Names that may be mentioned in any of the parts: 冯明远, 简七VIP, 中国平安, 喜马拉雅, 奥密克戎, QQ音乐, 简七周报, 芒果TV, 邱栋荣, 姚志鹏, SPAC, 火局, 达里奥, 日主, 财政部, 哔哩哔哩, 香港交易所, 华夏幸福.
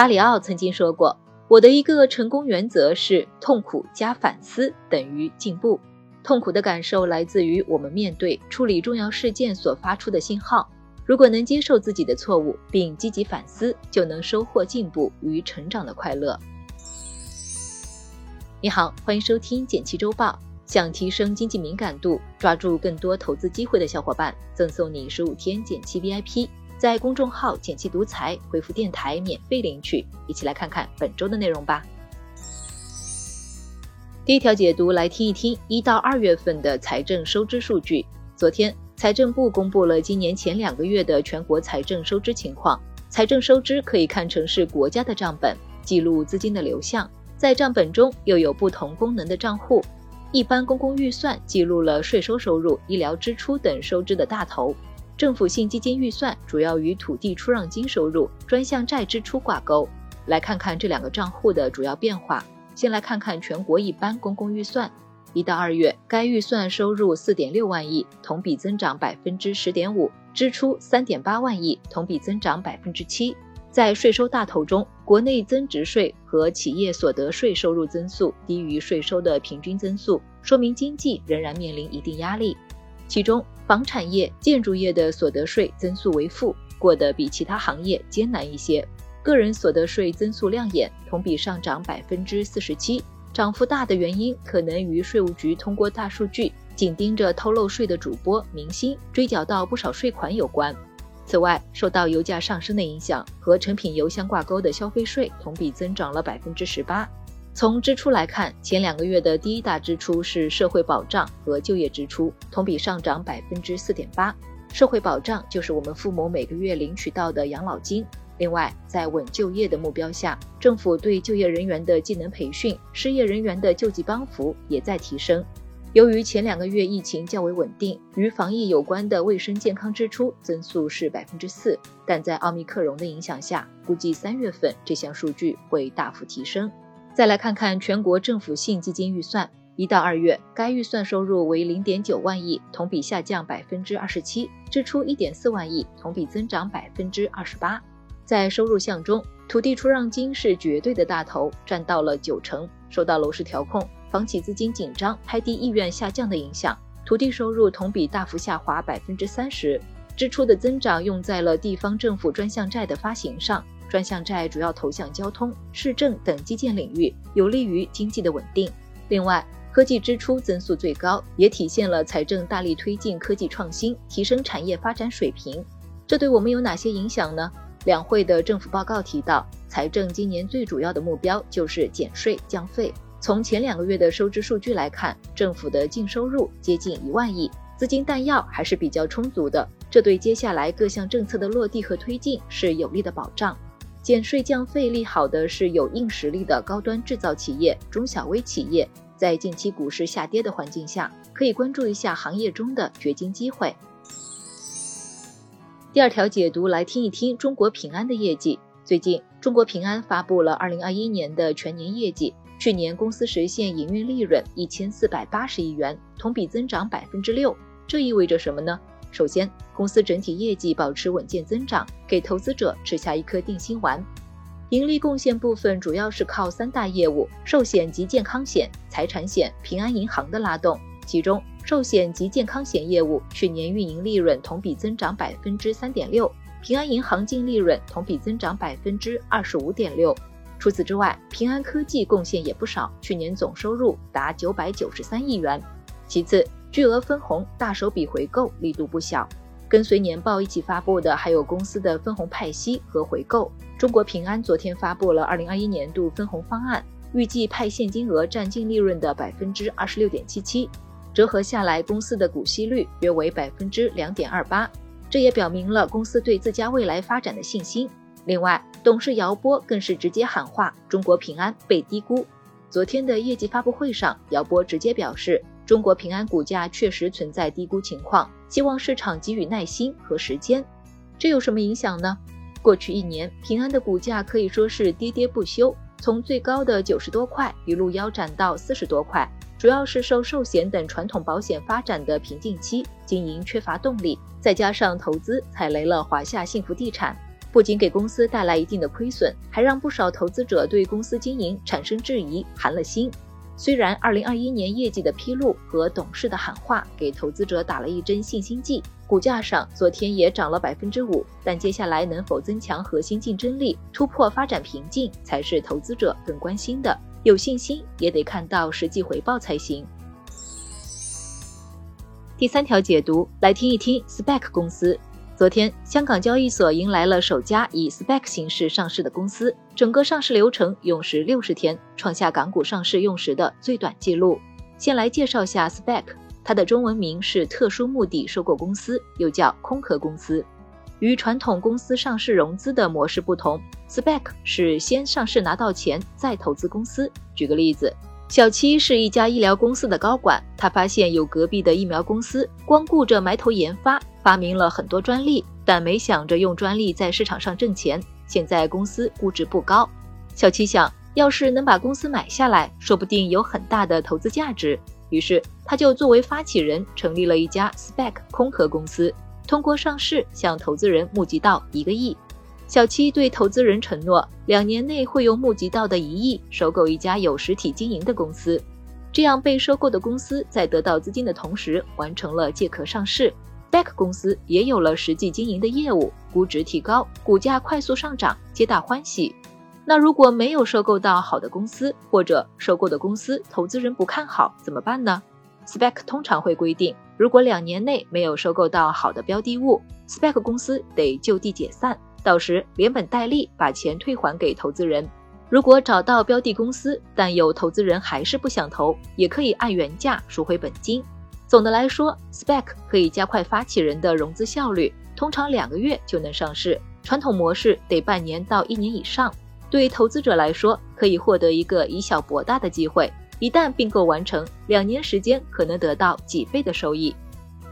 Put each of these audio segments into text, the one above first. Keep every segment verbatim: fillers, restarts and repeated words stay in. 达里奥曾经说过，我的一个成功原则是痛苦加反思等于进步。痛苦的感受来自于我们面对处理重要事件所发出的信号，如果能接受自己的错误并积极反思，就能收获进步与成长的快乐。你好，欢迎收听简七周报。想提升经济敏感度，抓住更多投资机会的小伙伴，赠送你十五天简七 V I P， 在公众号简七独裁回复电台免费领取。一起来看看本周的内容吧。第一条解读，来听一听一到二月份的财政收支数据。昨天财政部公布了今年前两个月的全国财政收支情况。财政收支可以看成是国家的账本，记录资金的流向，在账本中又有不同功能的账户。一般公共预算记录了税收收入、医疗支出等收支的大头。政府性基金预算主要与土地出让金收入、专项债支出挂钩。来看看这两个账户的主要变化。先来看看全国一般公共预算。一到二月，该预算收入 四点六万亿，同比增长 百分之十点五， 支出 三点八万亿，同比增长 百分之七。在税收大头中，国内增值税和企业所得税收入增速低于税收的平均增速，说明经济仍然面临一定压力。其中，房产业、建筑业的所得税增速为负，过得比其他行业艰难一些。个人所得税增速亮眼，同比上涨 百分之四十七，涨幅大的原因可能与税务局通过大数据紧盯着偷漏税的主播、明星追缴到不少税款有关。此外，受到油价上升的影响，和成品油相挂钩的消费税同比增长了 百分之十八。 从支出来看，前两个月的第一大支出是社会保障和就业支出，同比上涨 百分之四点八。 社会保障就是我们父母每个月领取到的养老金。另外，在稳就业的目标下，政府对就业人员的技能培训、失业人员的救济帮扶也在提升。由于前两个月疫情较为稳定，与防疫有关的卫生健康支出增速是 百分之四， 但在奥密克戎的影响下，估计三月份这项数据会大幅提升。再来看看全国政府性基金预算。一到二月，该预算收入为 零点九万亿，同比下降 百分之二十七， 支出 一点四万亿，同比增长 百分之二十八。在收入项中，土地出让金是绝对的大头，占到了九成。受到楼市调控、房企资金紧张、拍地意愿下降的影响，土地收入同比大幅下滑 百分之三十。 支出的增长用在了地方政府专项债的发行上，专项债主要投向交通、市政等基建领域，有利于经济的稳定。另外，科技支出增速最高，也体现了财政大力推进科技创新，提升产业发展水平。这对我们有哪些影响呢？两会的政府报告提到，财政今年最主要的目标就是减税降费。从前两个月的收支数据来看，政府的净收入接近一万亿，资金弹药还是比较充足的，这对接下来各项政策的落地和推进是有力的保障。减税降费利好的是有硬实力的高端制造企业、中小微企业，在近期股市下跌的环境下，可以关注一下行业中的掘金机会。第二条解读，来听一听中国平安的业绩。最近，中国平安发布了二零二一年的全年业绩。去年公司实现营运利润一千四百八十亿元，同比增长 百分之六。 这意味着什么呢？首先，公司整体业绩保持稳健增长，给投资者吃下一颗定心丸。盈利贡献部分主要是靠三大业务寿险及健康险、财产险、平安银行的拉动。其中，寿险及健康险业务去年运营利润同比增长 百分之三点六， 平安银行净利润同比增长 百分之二十五点六。 除此之外，平安科技贡献也不少，去年总收入达九百九十三亿元。其次，巨额分红、大手笔回购力度不小，跟随年报一起发布的还有公司的分红派息和回购。中国平安昨天发布了二零二一年度分红方案，预计派现金额占净利润的 百分之二十六点七七，折合下来，公司的股息率约为 百分之二点二八， 这也表明了公司对自家未来发展的信心。另外，董事姚波更是直接喊话中国平安被低估。昨天的业绩发布会上，姚波直接表示，中国平安股价确实存在低估情况，希望市场给予耐心和时间。这有什么影响呢？过去一年，平安的股价可以说是跌跌不休，从最高的九十多块一路腰斩到四十多块，主要是受寿险等传统保险发展的瓶颈期，经营缺乏动力，再加上投资踩雷了华夏幸福地产。不仅给公司带来一定的亏损，还让不少投资者对公司经营产生质疑，寒了心。虽然二零二一年业绩的披露和董事的喊话给投资者打了一针信心剂，股价上昨天也涨了 百分之五， 但接下来能否增强核心竞争力，突破发展瓶颈才是投资者更关心的。有信心也得看到实际回报才行。第三条解读，来听一听 S P A C 公司。昨天，香港交易所迎来了首家以 S P A C 形式上市的公司，整个上市流程用时六十天，创下港股上市用时的最短记录。先来介绍下 S P A C， 它的中文名是特殊目的收购公司，又叫空壳公司。与传统公司上市融资的模式不同， S P A C 是先上市拿到钱再投资公司。举个例子，小七是一家医疗公司的高管，他发现有隔壁的疫苗公司光顾着埋头研发，发明了很多专利，但没想着用专利在市场上挣钱。现在公司估值不高，小七想，要是能把公司买下来，说不定有很大的投资价值。于是他就作为发起人成立了一家 S P A C 空壳公司，通过上市向投资人募集到一个亿。小七对投资人承诺，两年内会用募集到的一亿收购一家有实体经营的公司。这样被收购的公司在得到资金的同时，完成了借壳上市。S P A C 公司也有了实际经营的业务，估值提高，股价快速上涨，皆大欢喜。那如果没有收购到好的公司，或者收购的公司投资人不看好，怎么办呢？ S P A C 通常会规定，如果两年内没有收购到好的标的物， S P A C 公司得就地解散，到时连本带利把钱退还给投资人。如果找到标的公司，但有投资人还是不想投，也可以按原价赎回本金。总的来说， S P A C 可以加快发起人的融资效率，通常两个月就能上市，传统模式得半年到一年以上。对投资者来说，可以获得一个以小博大的机会，一旦并购完成，两年时间可能得到几倍的收益。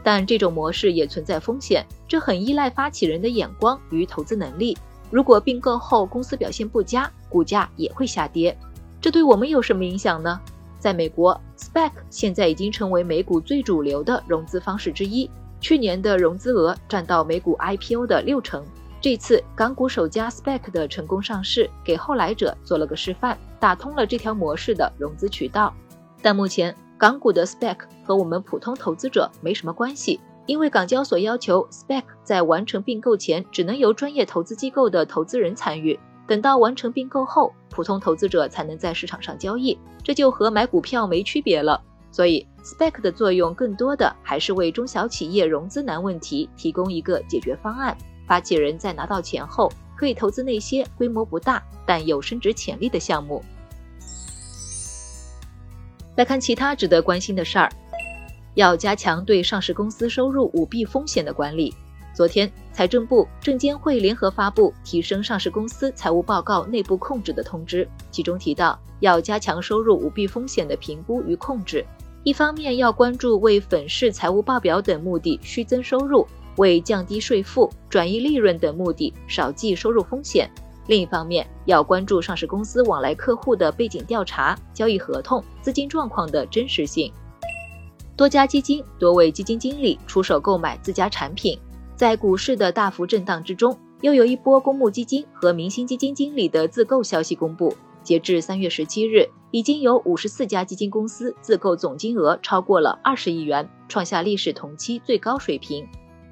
但这种模式也存在风险，这很依赖发起人的眼光与投资能力。如果并购后公司表现不佳，股价也会下跌。这对我们有什么影响呢？在美国， S P A C 现在已经成为美股最主流的融资方式之一，去年的融资额占到美股 I P O 的六成。这次港股首家 S P A C 的成功上市，给后来者做了个示范，打通了这条模式的融资渠道。但目前港股的 S P A C 和我们普通投资者没什么关系，因为港交所要求 S P A C 在完成并购前只能由专业投资机构的投资人参与，等到完成并购后，普通投资者才能在市场上交易，这就和买股票没区别了。所以 S P A C 的作用更多的还是为中小企业融资难问题提供一个解决方案，发起人在拿到钱后可以投资那些规模不大但有升值潜力的项目。来看其他值得关心的事儿，要加强对上市公司收入舞弊风险的管理。昨天，财政部、证监会联合发布提升上市公司财务报告内部控制的通知，其中提到要加强收入舞弊风险的评估与控制。一方面要关注为粉饰财务报表等目的虚增收入，为降低税负、转移利润等目的少计收入风险；另一方面，要关注上市公司往来客户的背景调查、交易合同、资金状况的真实性。多家基金、多位基金经理出手购买自家产品，在股市的大幅震荡之中，又有一波公募基金和明星基金经理的自购消息公布。截至三月十七日，已经有五十四家基金公司自购总金额超过了二十亿元，创下历史同期最高水平。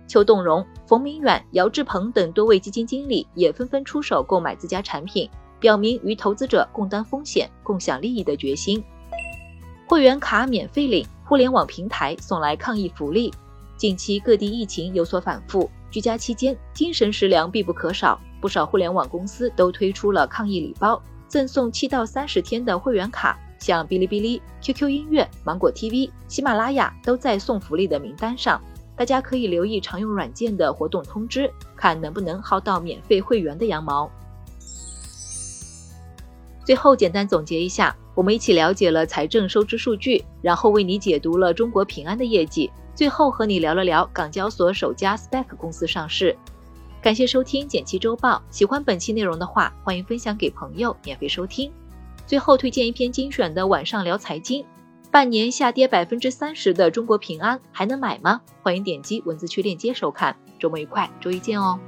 邱栋荣、冯明远、姚志鹏等多位基金经理也纷纷出手购买自家产品，表明与投资者共担风险、共享利益的决心。会员卡免费领，互联网平台送来抗疫福利。近期各地疫情有所反复，居家期间精神食粮必不可少，不少互联网公司都推出了抗疫礼包，赠送七到三十天的会员卡，像哔哩哔哩、Q Q 音乐、芒果 T V、喜马拉雅都在送福利的名单上。大家可以留意常用软件的活动通知，看能不能薅到免费会员的羊毛。最后简单总结一下，我们一起了解了财政收支数据，然后为你解读了中国平安的业绩，最后和你聊了聊港交所首家 S P A C 公司上市。感谢收听简七周报，喜欢本期内容的话，欢迎分享给朋友免费收听。最后推荐一篇精选的晚上聊财经，半年下跌 百分之三十 的中国平安还能买吗？欢迎点击文字区链接收看。周末愉快，周一见哦。